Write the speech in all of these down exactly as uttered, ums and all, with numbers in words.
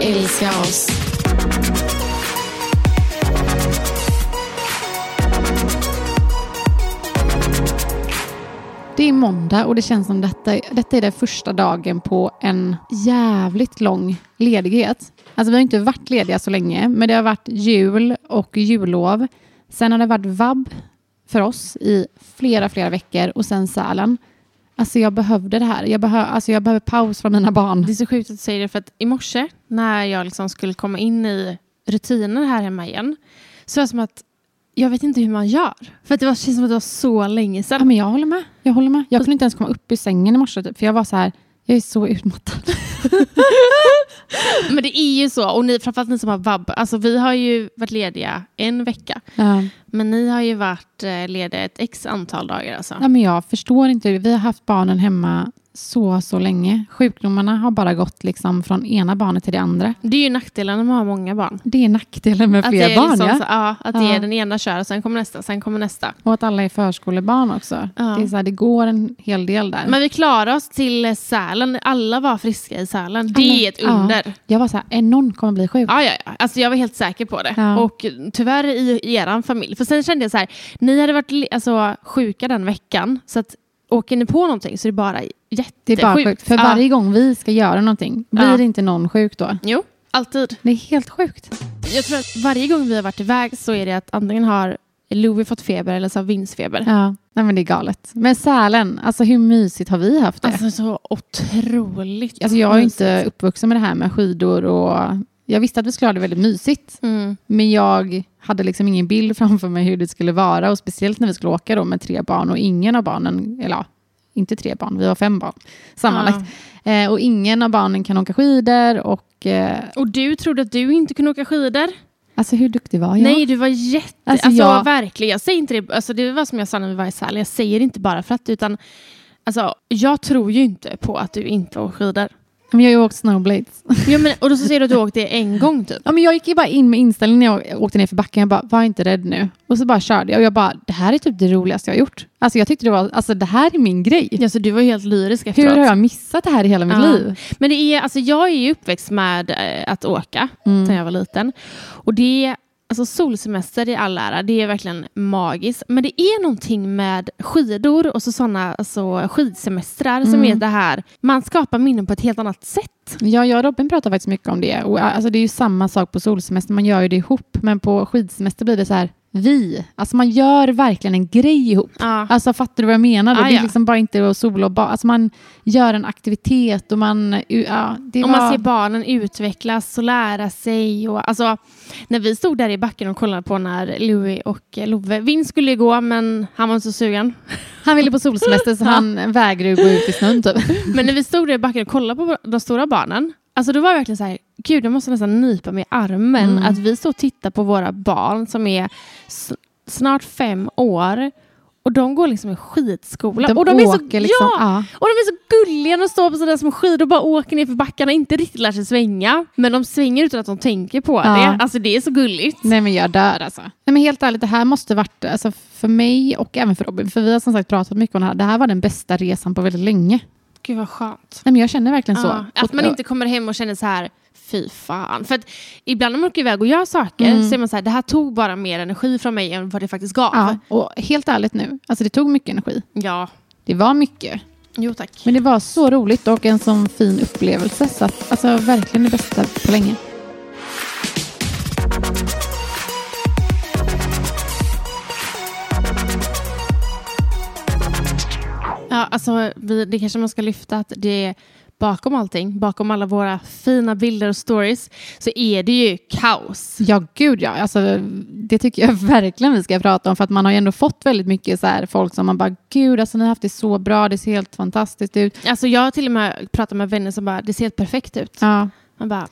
Älska oss. Det är måndag och det känns som detta, detta är den första dagen på en jävligt lång ledighet. Alltså vi har inte varit lediga så länge, men det har varit jul och jullov. Sen har det varit vabb för oss i flera, flera veckor och sen Sälen. Alltså jag behövde det här. Jag, behö- alltså jag behöver paus från mina barn. Det är så sjukt att du säger det, för att i morse när jag liksom skulle komma in i rutiner här hemma igen, så var det som att jag vet inte hur man gör. För att det var, känns som att det var så länge sedan. Ja, men jag håller med. Jag håller med. Jag kunde inte ens komma upp i sängen i morse. Typ, för jag var så här, jag är så utmattad. Men det är ju så. Och ni, framförallt ni som har vabb. Alltså vi har ju varit lediga en vecka. Ja. Men ni har ju varit lediga ett x antal dagar. Alltså. Ja, men jag förstår inte. Vi har haft barnen hemma så, så länge. Sjukdomarna har bara gått liksom från ena barnet till det andra. Det är ju nackdelen när man har många barn. Det är nackdelen med fler barn, liksom, ja. Så, ja. Att ja. Det är den ena kör och sen kommer nästa, sen kommer nästa. Och att alla är förskolebarn också. Ja. Det är så här, det går en hel del där. Men vi klarar oss till Sälen. Alla var friska i Sälen. Det alla. Är ett under. Ja. Jag var så här, en någon kommer bli sjuk. Ja, ja, ja. Alltså jag var helt säker på det. Ja. Och tyvärr i, i eran familj. För sen kände jag så här, ni hade varit alltså, sjuka den veckan. Så att åker ni på någonting så är det bara jättesjukt. Det är bara sjukt. För varje ja. gång vi ska göra någonting blir ja. det inte någon sjuk då? Jo, alltid. Det är helt sjukt. Jag tror att varje gång vi har varit iväg så är det att antingen har Louis fått feber eller så har vindsfeber. Ja, nej men det är galet. Men Sälen, alltså hur mysigt har vi haft det? Alltså så otroligt. Alltså jag är ju inte uppvuxen med det här med skidor och... Jag visste att vi skulle ha det väldigt mysigt. Mm. Men jag hade liksom ingen bild framför mig hur det skulle vara. Och speciellt när vi skulle åka då med tre barn. Och ingen av barnen, eller ja, inte tre barn. Vi var fem barn sammanlagt. Ah. Eh, och ingen av barnen kan åka skidor. Och, eh, och du trodde att du inte kunde åka skidor? Alltså hur duktig var jag? Nej, du var jätte... Alltså, alltså jag... verkligen. Jag säger inte det. Alltså det var som jag sa när vi var i Sälen. Jag säger inte bara för att, utan... Alltså jag tror ju inte på att du inte åker skidor. Men jag har ju åkt snowblades. Ja, men, och då så säger du att du åkte en gång typ. Ja, men jag gick ju bara in med inställningen när jag åkte ner för backen. Jag bara, var inte rädd nu. Och så bara körde jag. Och jag bara, det här är typ det roligaste jag har gjort. Alltså jag tyckte det var, alltså det här är min grej. Ja, så du var ju helt lyrisk efteråt. Hur har jag missat det här i hela mitt ja. liv? Men det är, alltså jag är ju uppväxt med äh, att åka mm. när jag var liten. Och det är, alltså solsemester i all ära, det är verkligen magiskt. Men det är någonting med skidor och så sådana alltså, skidsemestrar mm. som är det här. Man skapar minnen på ett helt annat sätt. Ja, jag och Robin pratar faktiskt mycket om det. Och, alltså, det är ju samma sak på solsemester, man gör ju det ihop. Men på skidsemester blir det så här, vi. Alltså man gör verkligen en grej ihop. Ah. Alltså fattar du vad jag menar? Ah, det är ja. liksom bara inte att sola och bara. Alltså man gör en aktivitet och man... Ja, det och var... man ser barnen utvecklas och lära sig. Och, alltså när vi stod där i backen och kollade på när Louis och Love... Vin skulle ju gå, men han var inte så sugen. Han ville på solsemester så han vägrade gå ut i snön typ. Men när vi stod där i backen och kollade på de stora barnen. Alltså då var det verkligen så här, gud jag måste nästan nypa mig i armen. Mm. Att vi står och tittar på våra barn som är snart fem år. Och de går liksom i skidskola. De och, de åker så, liksom, ja, ja. och de är så gulliga när de står på sådana där små skidor och bara åker ner för backarna. Inte riktigt lär sig svänga. Men de svänger utan att de tänker på ja. det. Alltså det är så gulligt. Nej men jag dör alltså. Nej men helt ärligt, det här måste varit alltså, för mig och även för Robin. För vi har som sagt pratat mycket om det här. Det här var den bästa resan på väldigt länge. Gud vad skönt. Nej, men jag känner verkligen ja, så. Att man inte kommer hem och känner så här, fy fan. För att ibland när man åker iväg och gör saker mm. så är man så här, det här tog bara mer energi från mig än vad det faktiskt gav. Ja, och helt ärligt nu, alltså det tog mycket energi. Ja. Det var mycket. Jo tack. Men det var så roligt och en sån fin upplevelse. Så att, alltså verkligen det bästa på länge. Ja, alltså, vi, det kanske man ska lyfta att det är bakom allting, bakom alla våra fina bilder och stories, så är det ju kaos. Ja, gud ja. Alltså, det tycker jag verkligen vi ska prata om, för att man har ju ändå fått väldigt mycket så här, folk som man bara, gud alltså, ni har haft det så bra, det ser helt fantastiskt ut. Alltså jag har till och med pratat med vänner som bara, det ser helt perfekt ut. Ja. Man bara,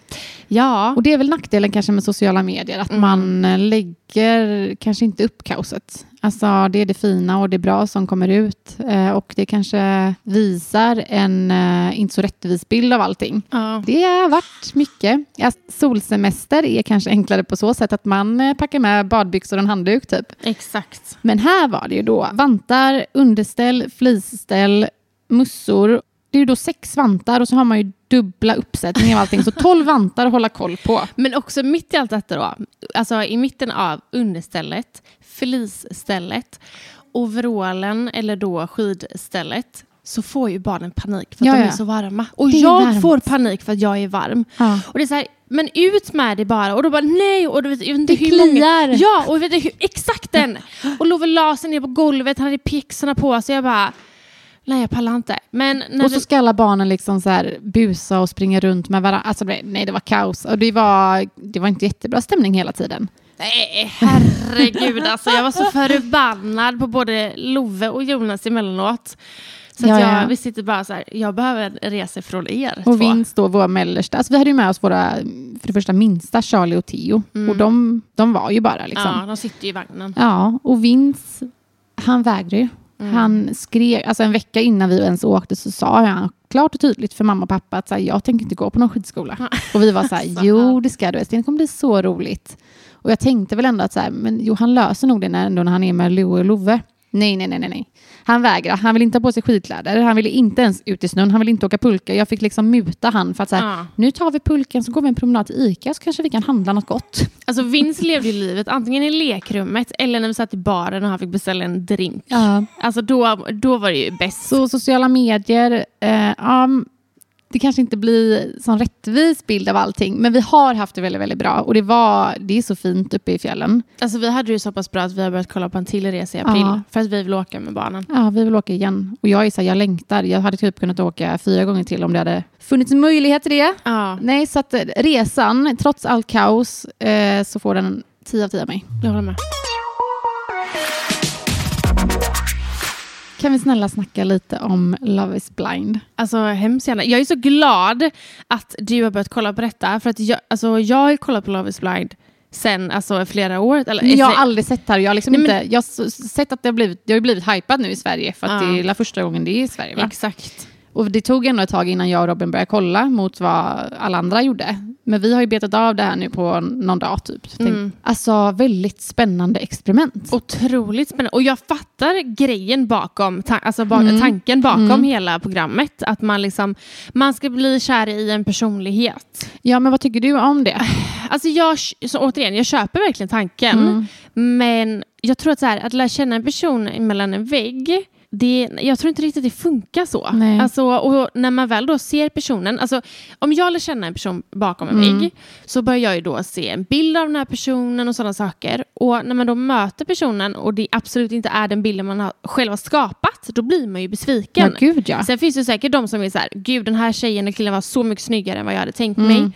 ja. Och det är väl nackdelen kanske med sociala medier, att mm. man lägger kanske inte upp kaoset. Alltså det är det fina och det bra som kommer ut. Eh, och det kanske visar en eh, inte så rättvis bild av allting. Ja. Det har varit mycket. Ja, solsemester är kanske enklare på så sätt att man eh, packar med badbyxor och en handduk typ. Exakt. Men här var det ju då vantar, underställ, flisställ, mussor. Det är ju då sex vantar och så har man ju dubbla uppsättningar av allting. Så tolv vantar att hålla koll på. Men också mitt i allt detta då. Alltså i mitten av understället, fleecestället, overallen eller då skidstället, så får ju barnen panik för att ja, de är ja. så varma. Och jag varmt. får panik för att jag är varm. Ja. Och det är så här, men ut med det bara. Och då bara nej. Och då vet jag inte det hur kliar. Många. Ja, och vet jag hur, exakt den. Och Love la sig ner på golvet. Han hade pixarna på sig. Jag bara... Nej, jag pallar inte. Men när och så ska alla barnen liksom så här busa och springa runt med varandra. Alltså, nej, det var kaos. Och det var, det var inte jättebra stämning hela tiden. Nej, herregud. Alltså, jag var så förbannad på både Love och Jonas emellanåt. Så att jag visste inte bara så här, jag behöver en resa från er. Och Vinst då, våra mellersta. Alltså vi hade ju med oss våra, för det första minsta, Charlie och Theo. Mm. Och de, de var ju bara liksom. Ja, de sitter ju i vagnen. Ja, och Vinst, han vägrade ju. Mm. Han skrev, alltså en vecka innan vi ens åkte så sa han klart och tydligt för mamma och pappa att så här, jag tänker inte gå på någon skidskola. Mm. Och vi var så här, jo det ska du, det kommer bli så roligt. Och jag tänkte väl ändå att så här, men jo han löser nog det när, ändå när han är med Leo och Love. Nej, nej, nej, nej. Han vägrar. Han vill inte ha på sig skidkläder. Han ville inte ens ut i snön. Han ville inte åka pulka. Jag fick liksom muta han för att så här, ja. nu tar vi pulken så går vi en promenad till Ica så kanske vi kan handla något gott. Alltså Vince levde ju livet antingen i lekrummet eller när vi satt i baren och han fick beställa en drink. Ja. Alltså då, då var det ju bäst. Så sociala medier, eh, ja, det kanske inte blir sån rättvis bild av allting. Men vi har haft det väldigt, väldigt bra. Och det, var, det är så fint uppe i fjällen. Alltså vi hade ju så pass bra att vi har börjat kolla på en till resa i april. Ja. För att vi vill åka med barnen. Ja, vi vill åka igen. Och jag är så här, jag längtar. Jag hade typ kunnat åka fyra gånger till om det hade funnits möjlighet till det. Ja. Nej, så att resan, trots all kaos, eh, så får den tio av tio av mig. Jag håller med. Kan vi snälla snacka lite om Love is Blind? Alltså hemskt gärna. Jag är så glad att du har börjat kolla på detta. För att jag, alltså, jag har kollat på Love is Blind sen alltså, flera år. Eller, jag har aldrig sett det här. Jag har, liksom Nej, men... inte, jag har sett att det har blivit, det har blivit hypad nu i Sverige. För att ja. det är första gången det är i Sverige, va? Exakt. Och det tog ändå ett tag innan jag och Robin började kolla mot vad alla andra gjorde. Men vi har ju betat av det här nu på någon dag typ. Mm. Alltså väldigt spännande experiment. Otroligt spännande. Och jag fattar grejen bakom, ta- alltså ba- mm. tanken bakom mm. hela programmet. Att man liksom, man ska bli kär i en personlighet. Ja, men vad tycker du om det? Alltså jag, så återigen, jag köper verkligen tanken. Mm. Men jag tror att så här, att lära känna en person mellan en vägg... Det, jag tror inte riktigt det funkar så. Alltså, och när man väl då ser personen, alltså, om jag lär känna en person bakom en mm. vägg, så börjar jag ju då se en bild av den här personen och sådana saker. Och när man då möter personen och det absolut inte är den bilden man har själv har skapat, då blir man ju besviken. Ja, gud, ja. Sen finns det säkert de som är så här, gud den här tjejen eller killen var så mycket snyggare än vad jag hade tänkt mm. mig.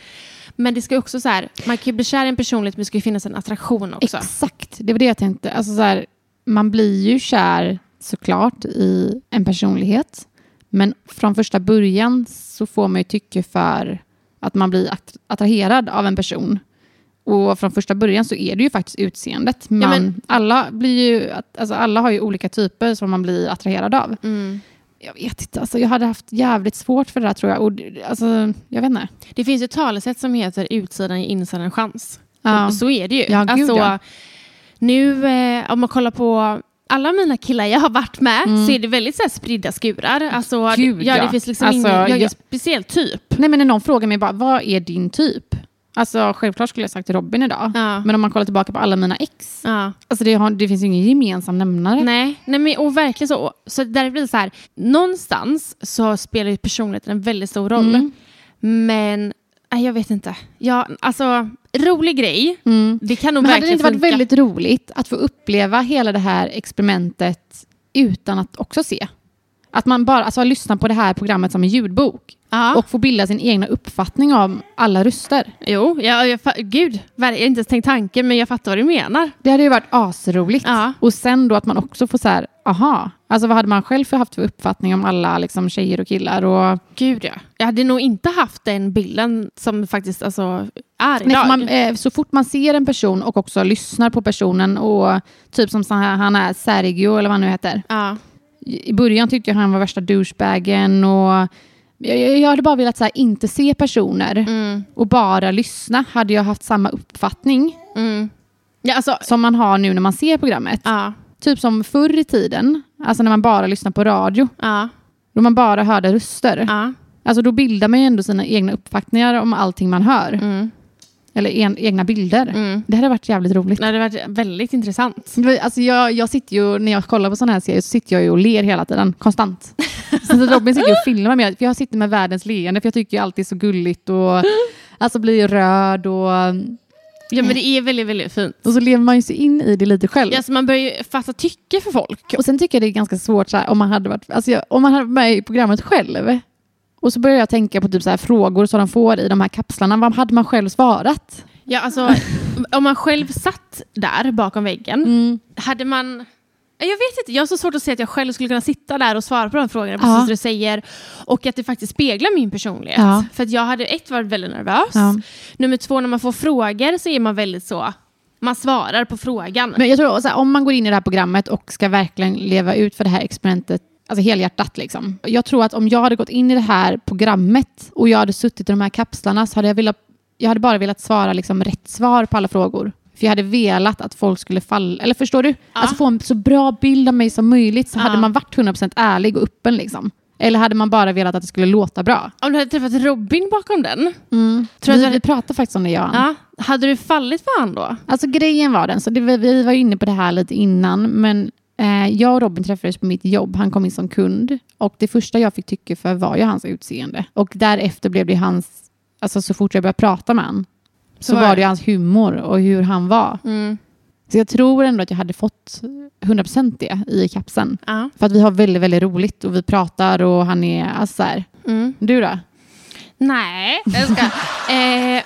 Men det ska ju också så här, man kan ju bli kär i en personlighet, men det ska ju finnas en attraktion också. Exakt, det var det jag tänkte. Alltså så här, man blir ju kär såklart i en personlighet, men från första början så får man ju tycke för att man blir att- attraherad av en person, och från första början så är det ju faktiskt utseendet man, ja, men... alla blir ju, alltså alla har ju olika typer som man blir attraherad av. Mm. Jag vet inte, alltså jag hade haft jävligt svårt för det här, tror jag, och alltså jag vet inte. Det finns ju ett talesätt som heter utsidan i insidan chans. Ja. Så är det ju. Ja, gud, alltså, ja. Nu eh, om man kollar på alla mina killar jag har varit med mm. så är det väldigt så här spridda skurar. Alltså, Gud, ja, ja. Det finns liksom alltså, ingen, jag är jag... speciell typ. Nej, men när någon frågar mig bara, vad är din typ? Alltså självklart skulle jag sagt till Robin idag. Ja. Men om man kollar tillbaka på alla mina ex. Ja. Alltså det, har, det finns ju ingen gemensam nämnare. Nej, nej men, och verkligen så. Så där blir det så här. Någonstans så spelar ju personligheten en väldigt stor roll. Mm. Men nej, jag vet inte. Ja, alltså rolig grej. Mm. Det kan nog men verkligen hade det inte varit funka. Väldigt roligt att få uppleva hela det här experimentet utan att också se? Att man bara alltså, lyssnar på det här programmet som en ljudbok. Aha. Och får bilda sin egna uppfattning av alla röster. Jo, jag, jag, gud, jag har inte ens tänkt tanken, men jag fattar vad du menar. Det hade ju varit asroligt. Aha. Och sen då att man också får så här, aha, alltså vad hade man själv för haft för uppfattning om alla liksom, tjejer och killar? Och... Gud ja, jag hade nog inte haft den bilden som faktiskt alltså, är idag. Man, eh, så fort man ser en person och också lyssnar på personen och typ som han är Sergio eller vad han nu heter. Ja. I början tyckte jag han var värsta douchebagen och jag, jag hade bara velat så här, inte se personer mm. och bara lyssna. Hade jag haft samma uppfattning mm. ja, alltså, som man har nu när man ser programmet. Uh. Typ som förr i tiden, alltså när man bara lyssnar på radio. Uh. Då man bara hörde röster. Uh. Alltså då bildar man ju ändå sina egna uppfattningar om allting man hör. Mm. Eller en, egna bilder. Mm. Det hade varit jävligt roligt. Nej, det hade varit väldigt intressant. Alltså jag, jag sitter ju, när jag kollar på sådana här serier så sitter jag ju och ler hela tiden. Konstant. Så Robin sitter ju och filmar med. För jag sitter med världens leende. För jag tycker ju alltid är så gulligt. Och alltså blir röd och... Ja, men det är väldigt, väldigt fint. Och så lever man ju sig in i det lite själv. Ja, så man börjar ju fatta tycke för folk. Och sen tycker jag det är ganska svårt så här, om man hade varit... Alltså jag, om man hade varit med i programmet själv... Och så börjar jag tänka på typ så här frågor som de får i de här kapslarna. Vad hade man själv svarat? Ja, alltså om man själv satt där bakom väggen. Mm. Hade man... Jag vet inte, jag har så svårt att se att jag själv skulle kunna sitta där och svara på de frågorna. Precis ja. Som du säger. Och att det faktiskt speglar min personlighet. Ja. För att jag hade ett varit väldigt nervös. Ja. Nummer två, när man får frågor så är man väldigt så... Man svarar på frågan. Men jag tror också, om man går in i det här programmet och ska verkligen leva ut för det här experimentet. Alltså helhjärtat liksom. Jag tror att om jag hade gått in i det här programmet och jag hade suttit i de här kapslarna så hade jag velat, jag hade bara velat svara liksom rätt svar på alla frågor. För jag hade velat att folk skulle falla, eller förstår du? Ja. Alltså få en så bra bild av mig som möjligt så ja. Hade man varit hundra procent ärlig och öppen liksom. Eller hade man bara velat att det skulle låta bra? Om du hade träffat Robin bakom den? Mm. Tror vi, hade... vi pratade faktiskt om det, ja. ja. Hade du fallit för han då? Alltså grejen var den, så det, vi var ju inne på det här lite innan, men jag och Robin träffades på mitt jobb. Han kom in som kund. Och det första jag fick tycke för var ju hans utseende. Och därefter blev det hans... Alltså så fort jag började prata med han. Så, så var det ju hans humor och hur han var. Mm. Så jag tror ändå att jag hade fått hundra procent det i kapseln. Uh. För att vi har väldigt, väldigt roligt. Och vi pratar och han är... Alltså så här. Mm. Du då? Nej. Jag ska. eh,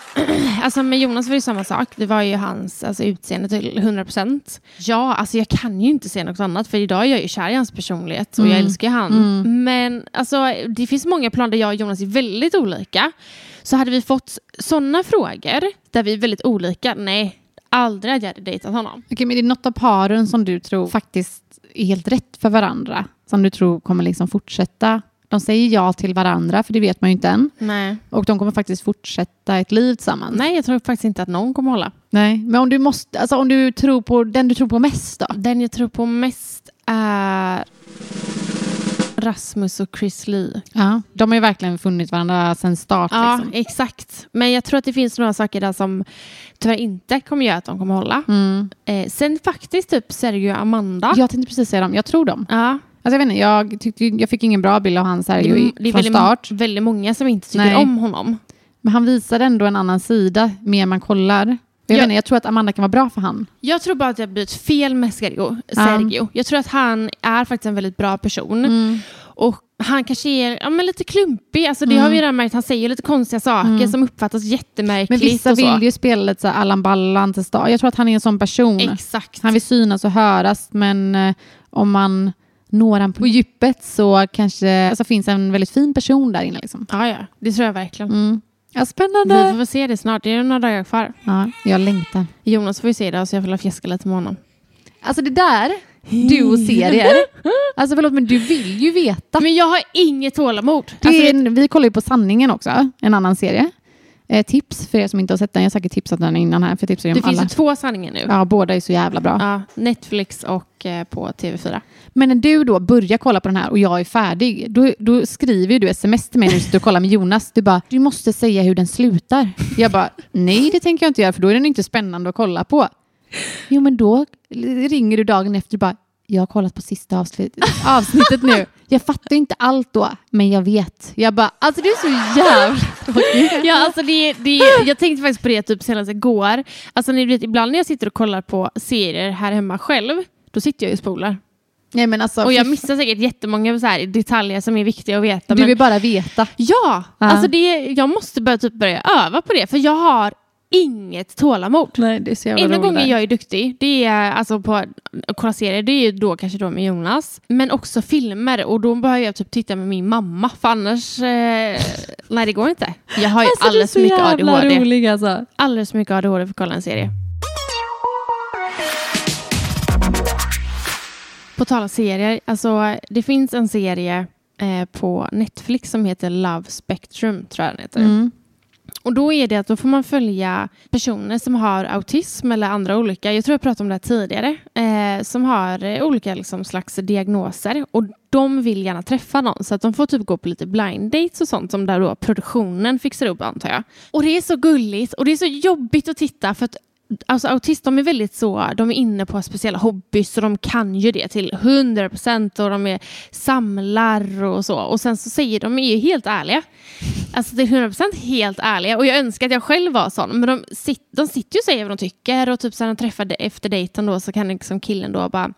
alltså med Jonas var det samma sak. Det var ju hans alltså, utseende till hundra procent. Ja, alltså jag kan ju inte se något annat. För idag är jag ju kär i hans personlighet. Och mm. jag älskar han. Mm. Men alltså, det finns många plan där jag och Jonas är väldigt olika. Så hade vi fått sådana frågor där vi är väldigt olika. Nej, aldrig hade jag dejtat honom. Okej, men det är något av paren som du tror faktiskt är helt rätt för varandra. Som du tror kommer liksom fortsätta... De säger ja till varandra, för det vet man ju inte än. Nej. Och de kommer faktiskt fortsätta ett liv tillsammans. Nej, jag tror faktiskt inte att någon kommer hålla. Nej, men om du måste, alltså om du tror på den du tror på mest då? Den jag tror på mest är Rasmus och Chris Leé. Ja, de har ju verkligen funnit varandra sedan start. Ja, liksom. Exakt. Men jag tror att det finns några saker där som tyvärr inte kommer göra att de kommer hålla. Mm. Eh, sen faktiskt typ Sergio och Amanda. Jag tänkte precis säga dem, jag tror dem. Ja. Alltså jag vet inte, jag, tyckte, jag fick ingen bra bild av han Sergio från det är väldigt, start. Väldigt många som inte tycker Nej. Om honom. Men han visar ändå en annan sida mer man kollar. Jag, jag, vet inte, jag tror att Amanda kan vara bra för han. Jag tror bara att jag blivit fel med Sergio. Sergio. Um. Jag tror att han är faktiskt en väldigt bra person. Mm. Och han kanske är ja, men lite klumpig. Alltså, det mm. har vi redan märkt. Han säger lite konstiga saker mm. som uppfattas jättemärkligt. Men vissa och så. Vill ju spela lite så Allan Ballan till start. Jag tror att han är en sån person. Exakt. Han vill synas och höras. Men eh, om man... når han på djupet så kanske alltså, finns en väldigt fin person där inne. Liksom. Ja, ja. Det tror jag verkligen. Mm. Ja, spännande. Vi får se det snart. Det är några dagar kvar. Ja, jag längtar. Jonas får ju se det så jag får fjäska lite med honom. Alltså det där, du och serier. Alltså förlåt, men du vill ju veta. Men jag har inget tålamod. Alltså, det är, vi kollar ju på Sanningen också, en annan serie. Eh, tips för er som inte har sett den. Jag har säkert tipsat den innan här. För tipsar det finns alla. Ju två sanningar nu. Ja, båda är så jävla bra. Ja, Netflix och eh, på T V fyra. Men när du då börjar kolla på den här och jag är färdig, då, då skriver du sms till mig när du sitter och kollar med Jonas. Du bara, du måste säga hur den slutar. Jag bara, nej det tänker jag inte göra, för då är den inte spännande att kolla på. Jo men då ringer du dagen efter och bara, jag har kollat på sista avsnittet, avsnittet nu. Jag fattar inte allt då, men jag vet. Jag bara, alltså det är så jävla ja, alltså det, det, jag tänkte faktiskt på det typ senast igår. Alltså ni vet, ibland när jag sitter och kollar på serier här hemma själv, då sitter jag ju och spolar. Nej, men alltså, och jag missar säkert jättemånga så här detaljer som är viktiga att veta. Du vill men, bara veta. Ja, uh. alltså det, jag måste börja, typ börja öva på det, för jag har inget tålamod. Nej, det är så jävla roligt. En gång jag är duktig, det är alltså på att kolla serier, det är ju då kanske då med Jonas. Men också filmer, och då börjar jag typ titta med min mamma, för annars eh, nej det går inte. Jag har ju alltså, alldeles för mycket A D H D. Rolig, alltså. Alldeles för mycket A D H D för att kolla en serie. På tal om serier, alltså det finns en serie eh, på Netflix som heter Love Spectrum, tror jag den heter. Mm. Och då är det att då får man följa personer som har autism eller andra olika, jag tror jag pratade om det här tidigare, eh, som har olika liksom, slags diagnoser. Och de vill gärna träffa någon, så att de får typ gå på lite blind dates och sånt som där då produktionen fixar upp, antar jag. Och det är så gulligt och det är så jobbigt att titta, för att alltså autister, de är väldigt så, de är inne på speciella hobbys, så de kan ju det till hundra procent, och de är samlar och så, och sen så säger de, de är ju helt ärliga, alltså till hundra procent helt ärliga, och jag önskar att jag själv var sån, men de, sit, de sitter ju och säger vad de tycker, och typ sen de träffade efter dejten då, så kan liksom killen då bara,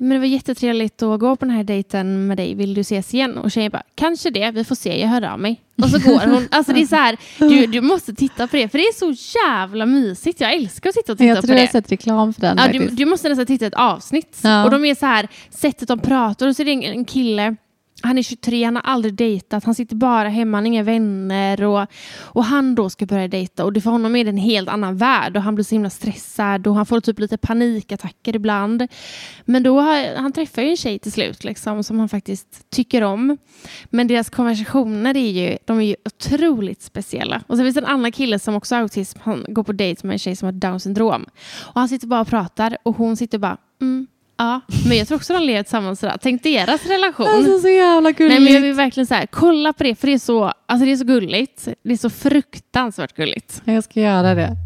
men det var jättetrevligt att gå på den här dejten med dig, vill du ses igen? Och tjejen bara, kanske det, vi får se, jag hör av mig. Och så går hon, alltså det är så här, du, du måste titta på det, för det är så jävla mysigt, jag älskar att sitta och titta på det. Jag tror jag har sett reklam för den. Ja, du, du måste nästan titta ett avsnitt, ja. Och de är så här, sättet de pratar, och så är det en, en kille, han är tjugotre, han har aldrig dejtat, han sitter bara hemma, han har inga vänner, och, och han då ska börja dejta, och det för honom är det en helt annan värld, och han blir så himla stressad, och han får typ lite panikattacker ibland, men då har, han träffar ju en tjej till slut liksom, som han faktiskt tycker om, men deras konversationer är ju, de är ju otroligt speciella. Och så finns det en annan kille som också har autism, han går på dejt med en tjej som har Down syndrom, och han sitter bara och pratar, och hon sitter bara, mm. Ja, men jag tror också att de lever tillsammans sådär. Tänk deras relation. Alltså så jävla gulligt. Nej, men jag vill verkligen så här, kolla på det, för det är så, alltså det är så gulligt. Det är så fruktansvärt gulligt. Jag ska göra det.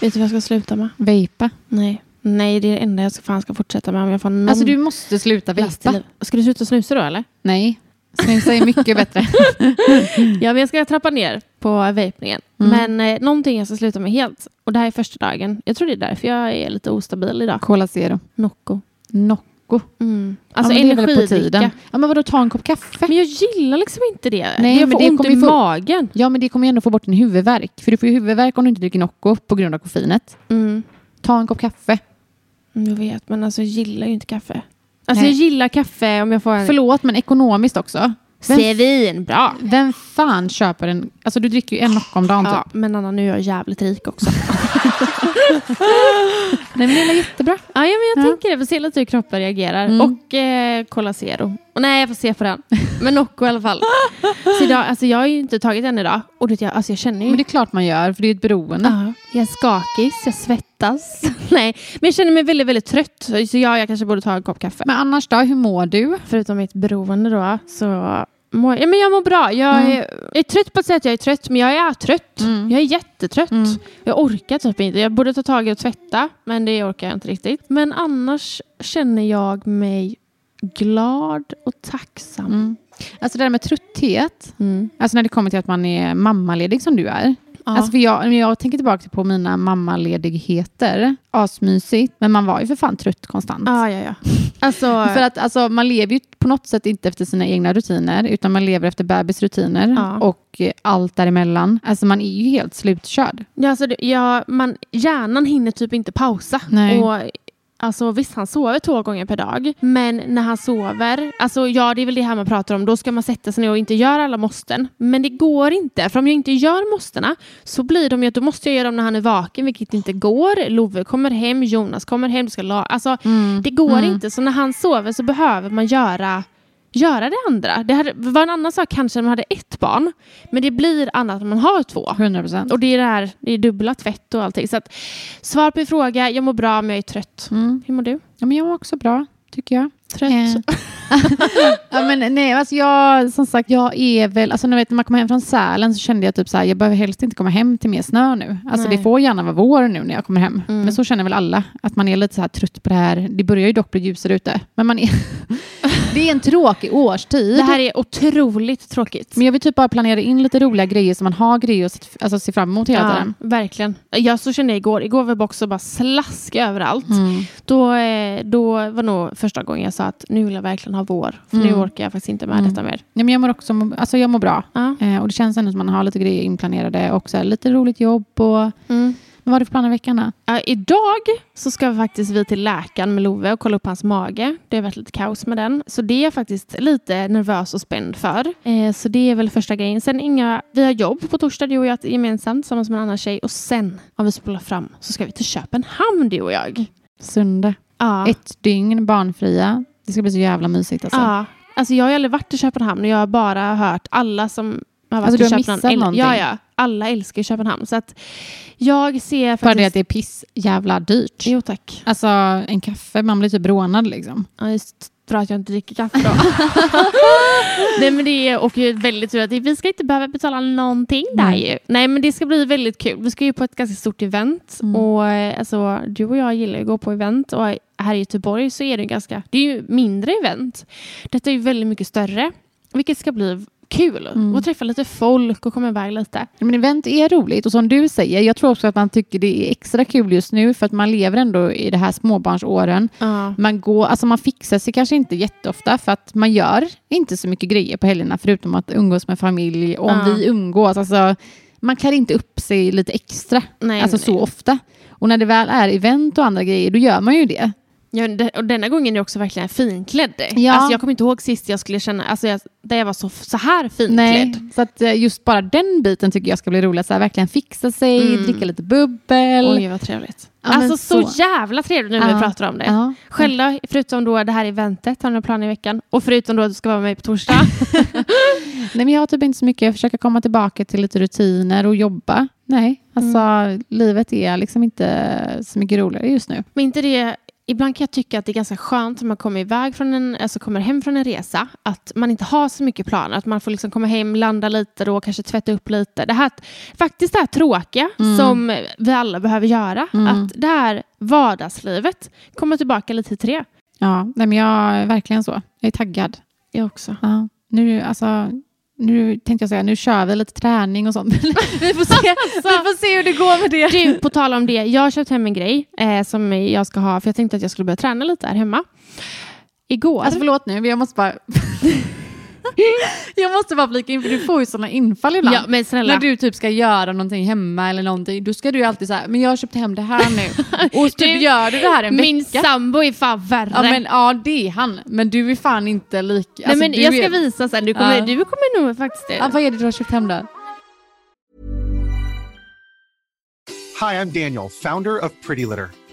Vet du vad jag ska sluta med? Vejpa. Nej. Nej, det är det enda jag ska, fan ska fortsätta med, om jag får någon. Alltså du måste sluta vejpa. Ska du sluta snusa då eller? Nej. Snusa är mycket bättre. Ja, men jag ska trappa ner på vejpningen. Mm. Men eh, någonting jag ska sluta med helt. Och det här är första dagen. Jag tror det är därför jag är lite ostabil idag. Cola Zero. Nocco. Nocco. Mm. Alltså ja, energidricka. Ja, men vadå, ta en kopp kaffe? Men jag gillar liksom inte det. Nej, jag men får det ont kommer i få... magen. Ja, men det kommer ju ändå få bort din huvudvärk. För du får ju huvudvärk om du inte dricker Nocco på grund av koffeinet. Mm. Ta en kopp kaffe. Mm, jag vet, men alltså jag gillar ju inte kaffe. Alltså nej. Jag gillar kaffe om jag får en... Förlåt, men ekonomiskt också. Sevin, bra. Vem fan köper en... Alltså du dricker ju en Nocco om dagen. Ja, typ. Men Anna, nu är jag jävligt rik också. Nej, men det är jättebra. Ja, men jag ja. tänker det. För se lite hur kroppen reagerar. Mm. Och eh, Cola Zero. Och nej, jag får se på den. Men Nocco i alla fall. Så idag, alltså jag har ju inte tagit den idag. Och det, jag, alltså, jag känner ju... Men det är klart man gör, för det är ett beroende. Uh-huh. Jag är skakis, jag svettas. Nej, men jag känner mig väldigt, väldigt trött. Så jag, jag kanske borde ta en kopp kaffe. Men annars då, hur mår du? Förutom mitt beroende då, så... Mår, ja, men jag mår bra. Jag är, mm. jag är trött på att säga att jag är trött. Men jag är trött. Mm. Jag är jättetrött. Mm. Jag orkar typ inte. Jag borde ta tag i och tvätta. Men det orkar jag inte riktigt. Men annars känner jag mig glad och tacksam. Mm. Alltså det där med trötthet. Mm. Alltså när det kommer till att man är mammaledig som du är. Ja. Alltså för jag, jag tänker tillbaka på mina mammaledigheter. Asmysigt. Men man var ju för fan trött konstant. Ja, ja, ja. Alltså... För att alltså, man lever ju på något sätt inte efter sina egna rutiner. Utan man lever efter bebisrutiner. Ja. Och allt däremellan. Alltså man är ju helt slutkörd. Ja, alltså, ja, man, hjärnan hinner typ inte pausa. Nej. Och... Alltså visst, han sover två gånger per dag. Men när han sover... Alltså ja, det är väl det här man pratar om. Då ska man sätta sig ner och inte göra alla måsten. Men det går inte. För om jag inte gör måsterna så blir de ju att då måste jag göra dem när han är vaken. Vilket inte går. Love kommer hem, Jonas kommer hem. Du ska la- alltså mm. det går mm. inte. Så när han sover så behöver man göra... göra det andra. Det hade, var en annan sak kanske när man hade ett barn. Men det blir annat när man har två. hundra procent. Och det är, det här, det är dubbla tvätt och allting. Så att, svar på min fråga. Jag mår bra men jag är trött. Mm. Hur mår du? Ja, men jag mår också bra, tycker jag. Trött. Eh. ja, men nej, alltså jag, som sagt, jag är väl, alltså när man kom hem från Sälen så kände jag typ så här, jag behöver helst inte komma hem till mer snö nu. Alltså nej. Det får gärna vara vår nu när jag kommer hem. Mm. Men så känner väl alla, att man är lite så här trött på det här. Det börjar ju dock bli ljusare ute. Men man är... Det är en tråkig årstid. Det här är otroligt tråkigt. Men jag vill typ bara planera in lite roliga grejer så man har grejer att alltså, se fram emot hela ja, tiden. Verkligen. Jag så kände jag igår. Igår var jag också bara slask överallt. Mm. Då, då var nog första gången jag sa att nu vill jag verkligen ha vår. För mm. nu orkar jag faktiskt inte med mm. detta mer. Ja, men jag mår också alltså jag mår bra. Ja. Eh, och det känns ändå som man har lite grejer inplanerade. Och så här, lite roligt jobb och... Mm. Vad var det för planer i veckan? Uh, idag så ska vi faktiskt vi till läkaren med Love och kolla upp hans mage. Det har varit lite kaos med den. Så det är jag faktiskt lite nervös och spänd för. Eh, så det är väl första grejen. Sen inga, vi har jobb på torsdag, du och jag gemensamt tillsammans med en annan tjej. Och sen om vi spolar fram så ska vi till Köpenhamn, du och jag. Söndag. Uh. Ett dygn barnfria. Det ska bli så jävla mysigt alltså. Uh. Alltså jag har aldrig varit i Köpenhamn och jag har bara hört alla som... Alltså du har missat någon. någonting. Ja, ja. Alla älskar Köpenhamn. Så att jag ser faktiskt... För det att det är piss jävla dyrt. Jo, tack. Alltså en kaffe, man blir typ rånad liksom. Ja, just tror att jag inte dricker kaffe då. Nej, men det är, och väldigt tur att vi ska inte behöva betala någonting där mm. ju. Nej, men det ska bli väldigt kul. Vi ska ju på ett ganska stort event. Mm. Och alltså, du och jag gillar att gå på event. Och här i Göteborg så är det ganska... Det är ju mindre event. Detta är ju väldigt mycket större. Vilket ska bli... kul mm. och träffa lite folk och komma iväg lite. Men event är roligt och som du säger, jag tror också att man tycker det är extra kul just nu för att man lever ändå i det här småbarnsåren. Uh. Man går, alltså man fixar sig kanske inte jätteofta för att man gör inte så mycket grejer på helgerna förutom att umgås med familj och om uh. vi umgås, alltså man klär inte upp sig lite extra nej, alltså nej. så ofta. Och när det väl är event och andra grejer, då gör man ju det. Ja, och denna gången är jag också verkligen finklädd. Ja. Alltså jag kommer inte ihåg sist jag skulle känna alltså jag, där jag var så, så här finklädd. Nej, så att just bara den biten tycker jag ska bli roligt. Så här, verkligen fixa sig, mm. dricka lite bubbel. Oj, vad trevligt. Ja, alltså så. så jävla trevligt nu när vi pratar om det. Ja. Själva, förutom då det här eventet, har du några planer i veckan? Och förutom då att du ska vara med på torsdag. Nej, men jag har typ inte så mycket. Jag försöker komma tillbaka till lite rutiner och jobba. Nej, alltså mm. livet är liksom inte så mycket roligare just nu. Men inte det... Ibland kan jag tycka att det är ganska skönt när man kommer iväg från en, alltså kommer hem från en resa, att man inte har så mycket planer, att man får liksom komma hem, landa lite då, kanske tvätta upp lite. Det här faktiskt det här tråkiga mm. som vi alla behöver göra, mm. att det här vardagslivet kommer tillbaka lite till det. Ja, nej, men jag är verkligen så. Jag är taggad. Jag också. Ja. Nu alltså Nu tänkte jag säga, nu kör vi lite träning och sånt. vi, får se, vi får se hur det går med det. Du, på tal om det. Jag har köpt hem en grej eh, som jag ska ha. För jag tänkte att jag skulle börja träna lite här hemma. Igår. Alltså förlåt nu, men jag måste bara... jag måste bara flika in, för du får ju sådana infall ibland. Ja, men snälla. När du typ ska göra någonting hemma eller någonting, då ska du ju alltid säga, men jag har köpt hem det här nu. Och typ du, gör du det här en min vecka. Min sambo är fan värre. Ja, men, ja, det är han. Men du är fan inte lik. Nej, alltså, men jag är... ska visa sen. Du kommer, ja. du kommer nog faktiskt det. Ja, vad är det du har köpt hem då? Hi, I'm Daniel, founder of Pretty Litter.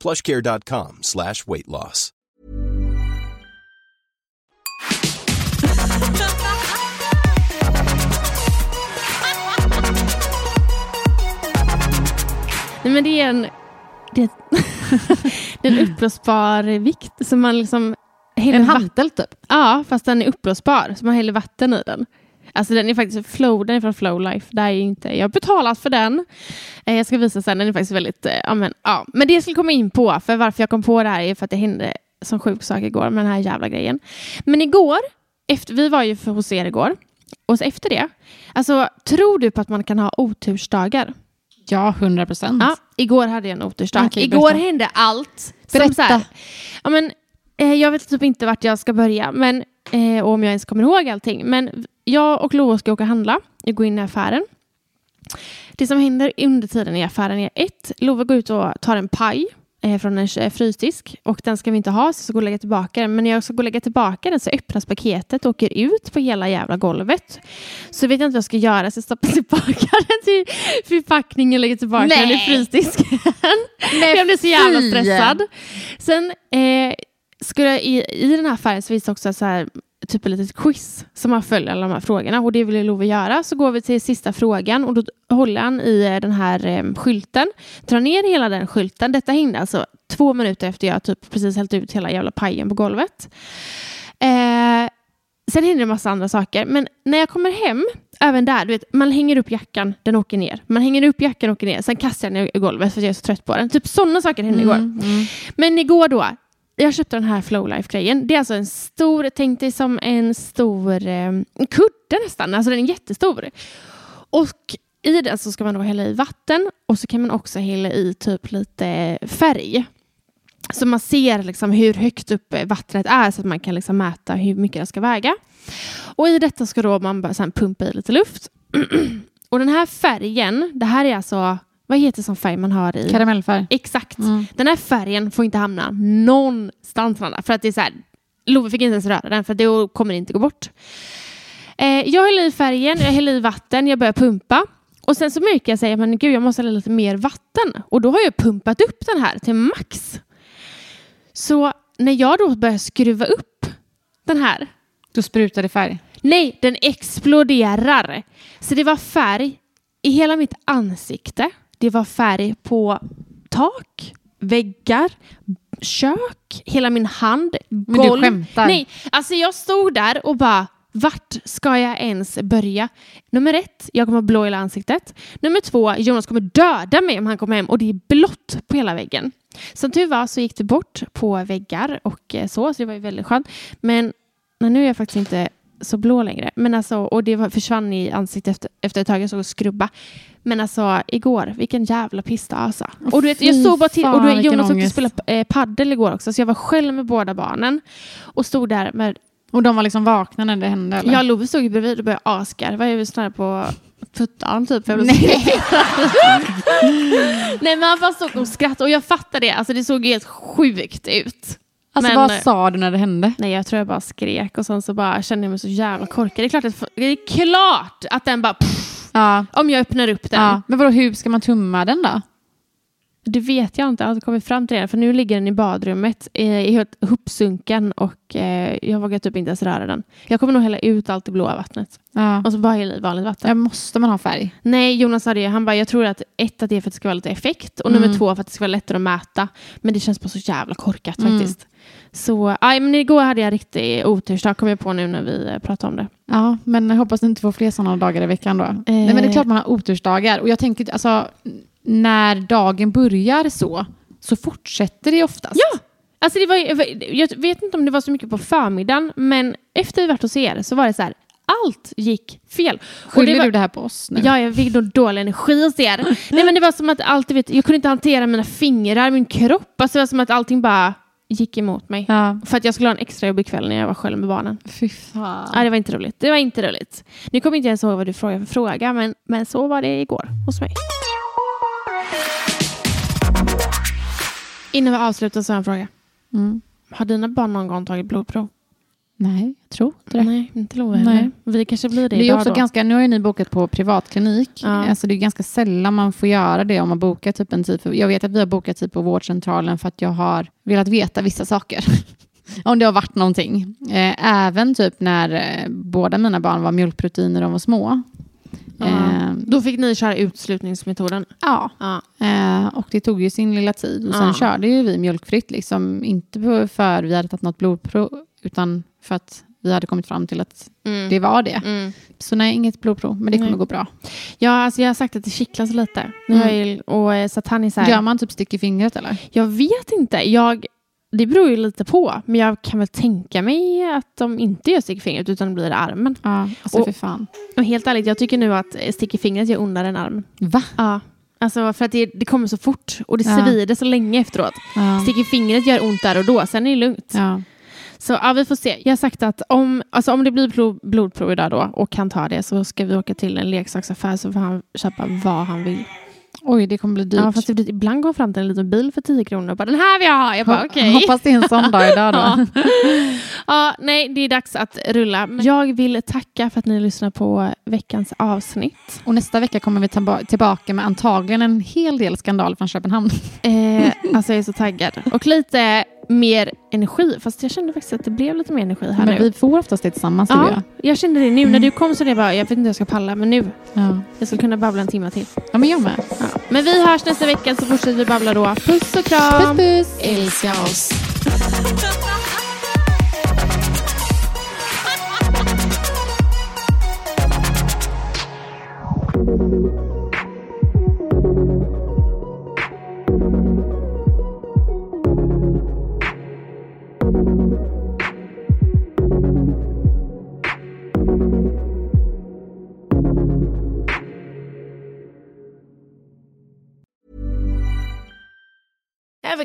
plushcare.com slash weight loss. Nej, men det är en det, det är en uppblåsbar vikt som man liksom häller en hantel typ. Ja, fast den är uppblåsbar så man häller vatten i den. Alltså den är faktiskt Flow, den är från Flowlife. Där är ju inte, jag har betalat för den. Eh, jag ska visa sen, den är faktiskt väldigt, eh, amen, ja. Men det jag skulle komma in på, för varför jag kom på det här är för att det hände som sjuk sak igår med den här jävla grejen. Men igår, efter, vi var ju för hos er igår. Och så efter det, alltså tror du på att man kan ha otursdagar? Ja, hundra procent. Ja, igår hade jag en otursdag. Okay, igår berätta. Hände allt. Berätta. Så här, ja, men, eh, jag vet typ inte vart jag ska börja, men eh, om jag ens kommer ihåg allting. Men jag och Loa ska åka och handla. Jag går in i affären. Det som händer under tiden i affären är ett. Loa går ut och tar en paj eh, från en frysdisk. Och den ska vi inte ha, så jag ska gå och lägga tillbaka den. Men när jag ska gå och lägga tillbaka den så öppnas paketet och åker ut på hela jävla golvet. Så vet jag inte vad jag ska göra, så jag stoppar tillbaka den till förpackningen och lägger tillbaka Nej. den i frysdisken. Nej, jag blev så jävla stressad. Sen eh, skulle jag i, i den här affären så visade också så här... typ ett litet quiz som man följer alla de här frågorna, och det vill Love göra. Så går vi till sista frågan och då håller han i den här eh, skylten, drar ner hela den skylten. Detta hinner alltså två minuter efter jag typ precis hällt ut hela jävla pajen på golvet. Eh, sen hinner det massa andra saker, men när jag kommer hem, även där, du vet, man hänger upp jackan, den åker ner. Man hänger upp jackan, åker ner. Sen kastar jag den i golvet för att jag är så trött på den. Typ sådana saker hände igår. Mm, mm. Men igår då, jag köpte den här Flowlife-grejen. Det är alltså en stor, tänk dig som en stor eh, kudde nästan. Alltså den är jättestor. Och i den så ska man då hälla i vatten. Och så kan man också hälla i typ lite färg. Så man ser liksom hur högt upp vattnet är. Så att man kan liksom mäta hur mycket det ska väga. Och i detta ska då man sen pumpa i lite luft. Och den här färgen, det här är alltså... vad heter det som färg man har i? Karamellfärg. Exakt. Mm. Den här färgen får inte hamna någonstans. För att det är så här, Love fick inte ens röra den, för då kommer det inte gå bort. Eh, jag häller i färgen, jag häller i vatten, jag börjar pumpa. Och sen så märker jag säga, men gud, jag måste hälla lite mer vatten. Och då har jag pumpat upp den här till max. Så när jag då börjar skruva upp den här. Då sprutar det färg? Nej, den exploderar. Så det var färg i hela mitt ansikte. Det var färg på tak, väggar, kök, hela min hand, golv. Men du skämtar. Nej, alltså jag stod där och bara, vart ska jag ens börja? Nummer ett, jag kommer blå i ansiktet. Nummer två, Jonas kommer döda mig om han kommer hem och det är blått på hela väggen. Som tur var så gick det bort på väggar och så, så det var ju väldigt skönt. Men nu är jag faktiskt inte så blå längre. Men alltså, och det försvann i ansiktet efter, efter ett tag. Jag såg att skrubba. Men alltså, igår, vilken jävla pista alltså. Oh, och du vet, jag såg bara till, och du vet, Jonas åkte spela eh, paddel igår också. Så jag var själv med båda barnen. Och stod där med... Och de var liksom vakna när det hände, eller? Ja, Love stod bredvid och började askar. Vad är vi snarare på tuttan, typ? Jag Nej. Nej, men han bara stod och skrattade. Och jag fattade det. Alltså, det såg helt sjukt ut. Alltså, men, vad sa du när det hände? Nej, jag tror jag bara skrek. Och sen så bara kände jag mig så jävla korkad. Det är klart att, det är klart att den bara... Pff, ja. Om jag öppnar upp den. Ja. Men vadå, hur ska man tumma den då? Det vet jag inte. Jag har inte kommit fram till det. För nu ligger den i badrummet. I helt uppsunken. Och eh, jag vågar typ inte ens röra den. Jag kommer nog hälla ut allt det blåa vattnet. Ja. Och så bara hälla i vanligt vatten. Ja, måste man ha färg? Nej, Jonas sa det. Han bara, jag tror att ett, att det är för att det ska vara lite effekt. Och mm. nummer två, för att det ska vara lättare att mäta. Men det känns bara så jävla korkat mm. faktiskt. Så, aj, men igår hade jag riktigt otursdag, kom jag på nu när vi pratade om det. Ja, men jag hoppas att du inte får fler sådana dagar i veckan då. Eh. Nej, men det är klart man har otursdagar. Och jag tänker, alltså, när dagen börjar så, så fortsätter det oftast. Ja, alltså det var, jag vet inte om det var så mycket på förmiddagen, men efter vi varit hos er så var det så här, allt gick fel. Skyller var... du det här på oss nu? Ja, jag fick då dålig energi hos er. Nej, men det var som att allt, vet, jag kunde inte hantera mina fingrar, min kropp. Alltså det var som att allting bara... gick emot mig. Ja. För att jag skulle ha en extra jobbig kväll när jag var själv med barnen. Fy fan. Ja, det var inte roligt. Det var inte roligt. Nu kommer inte ens ihåg vad du frågade för fråga, men, men så var det igår hos mig. Innan vi avslutar så har jag en fråga. Mm. Har dina barn någon gång tagit blodprov? Nej, jag tror inte det. Nej, inte Love heller. Vi kanske blir det, det är idag också då. Ganska, nu har ju ni bokat på privatklinik. Ja. Alltså det är ganska sällan man får göra det om man bokar typ en tid. Jag vet att vi har bokat typ på vårdcentralen för att jag har velat veta vissa saker. Om det har varit någonting. Även typ när båda mina barn var mjölkproteiner och de var små. Ja. Eh, då fick ni köra utslutningsmetoden. Ja, ja. Eh, och det tog ju sin lilla tid. Och sen ja. körde ju vi mjölkfritt liksom. Inte för vi hade tagit något blodprov utan... för att vi hade kommit fram till att mm. det var det. Mm. Så nej, inget blodprov. Men det kommer mm. gå bra. Ja, alltså jag har sagt att det kittlas lite. Mm. Jag, och så att han är så här... Gör man typ stick i fingret eller? Jag vet inte. Jag... Det beror ju lite på. Men jag kan väl tänka mig att de inte gör stick i fingret utan blir armen. Ja, alltså och, för fan. Och helt ärligt, jag tycker nu att stick i fingret gör ondare än armen. Va? Ja. Alltså för att det, det kommer så fort. Och det ja. svider så länge efteråt. Ja. Stick i fingret gör ont där och då. Sen är det lugnt. Ja. Så ja, vi får se. Jag har sagt att om, alltså om det blir blod, blodprov idag då och kan ta det, så ska vi åka till en leksaksaffär så får han köpa vad han vill. Oj, det kommer bli dyrt. Ja, fast det blir, ibland går fram till en liten bil för tio kronor och bara, den här vill jag ha. Jag bara, okej. Okay. Hoppas det är en sån dag idag då. ja. ja, nej, det är dags att rulla. Jag vill tacka för att ni lyssnar på veckans avsnitt. Och nästa vecka kommer vi ta tillbaka med antagligen en hel del skandal från Köpenhamn. eh, alltså jag är så taggad. Och lite mer energi. Fast jag kände faktiskt att det blev lite mer energi här men nu. Men vi får oftast det tillsammans. Ja, jag. jag kände det nu. Mm. När du kom så det bara, jag vet inte hur jag ska palla. Men nu, ja. jag skulle kunna babbla en timme till. Ja, men jag med. Ja. Men vi hörs nästa vecka så fortsätter vi babbla då. Puss och kram. Puss, puss. Älska oss. Ever